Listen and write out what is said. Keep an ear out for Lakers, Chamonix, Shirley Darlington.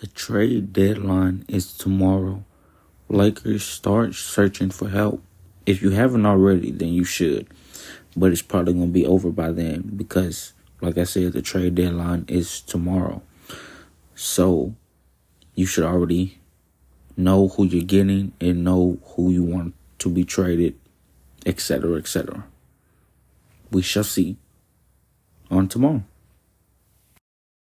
The trade deadline is tomorrow. Lakers, start searching for help. If you haven't already, then you should. But it's probably going to be over by then because, like I said, the trade deadline is tomorrow. So you should already know who you're getting and know who you want to be traded, etc., etc. We shall see on tomorrow.